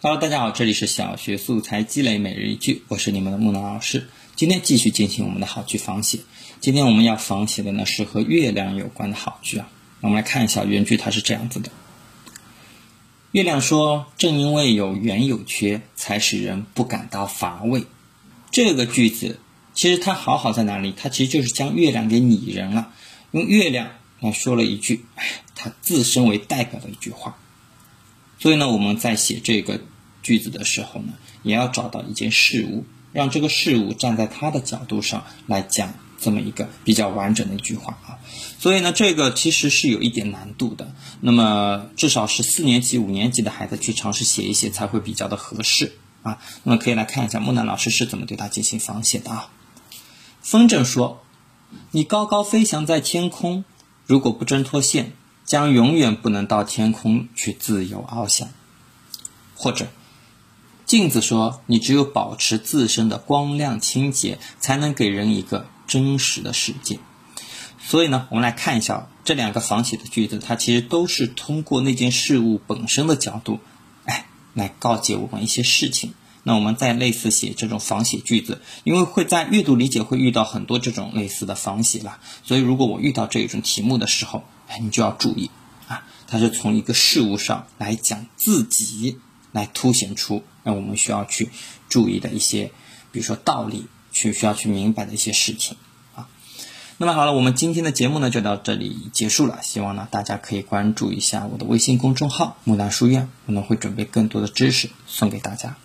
Hello， 大家好，这里是小学素材积累每日一句，我是你们的木南老师。今天继续进行我们的好句仿写。今天我们要仿写的呢是和月亮有关的好句啊。我们来看一下原句，它是这样子的：月亮说，正因为有圆有缺，才使人不感到乏味。这个句子其实它好好在哪里？它其实就是将月亮给拟人了，用月亮来说了一句它自身为代表的一句话。所以呢，我们在写这个句子的时候呢，也要找到一件事物，让这个事物站在它的角度上来讲这么一个比较完整的一句话啊。所以呢，这个其实是有一点难度的，那么至少是4年级、5年级的孩子去尝试写一写才会比较的合适啊。那么可以来看一下木南老师是怎么对它进行仿写的啊。风筝说：“你高高飞翔在天空，如果不挣脱线，将永远不能到天空去自由翱翔。”或者镜子说：“你只有保持自身的光亮清洁，才能给人一个真实的世界。”所以呢，我们来看一下这两个仿写的句子，它其实都是通过那件事物本身的角度来告诫我们一些事情。那我们在类似写这种仿写句子，因为会在阅读理解会遇到很多这种类似的仿写啦，所以如果我遇到这种题目的时候，你就要注意啊，它是从一个事物上来讲自己，来凸显出我们需要去注意的一些，比如说道理，需要去明白的一些事情啊。那么好了，我们今天的节目呢就到这里结束了，希望呢大家可以关注一下我的微信公众号木南书院，我们会准备更多的知识送给大家。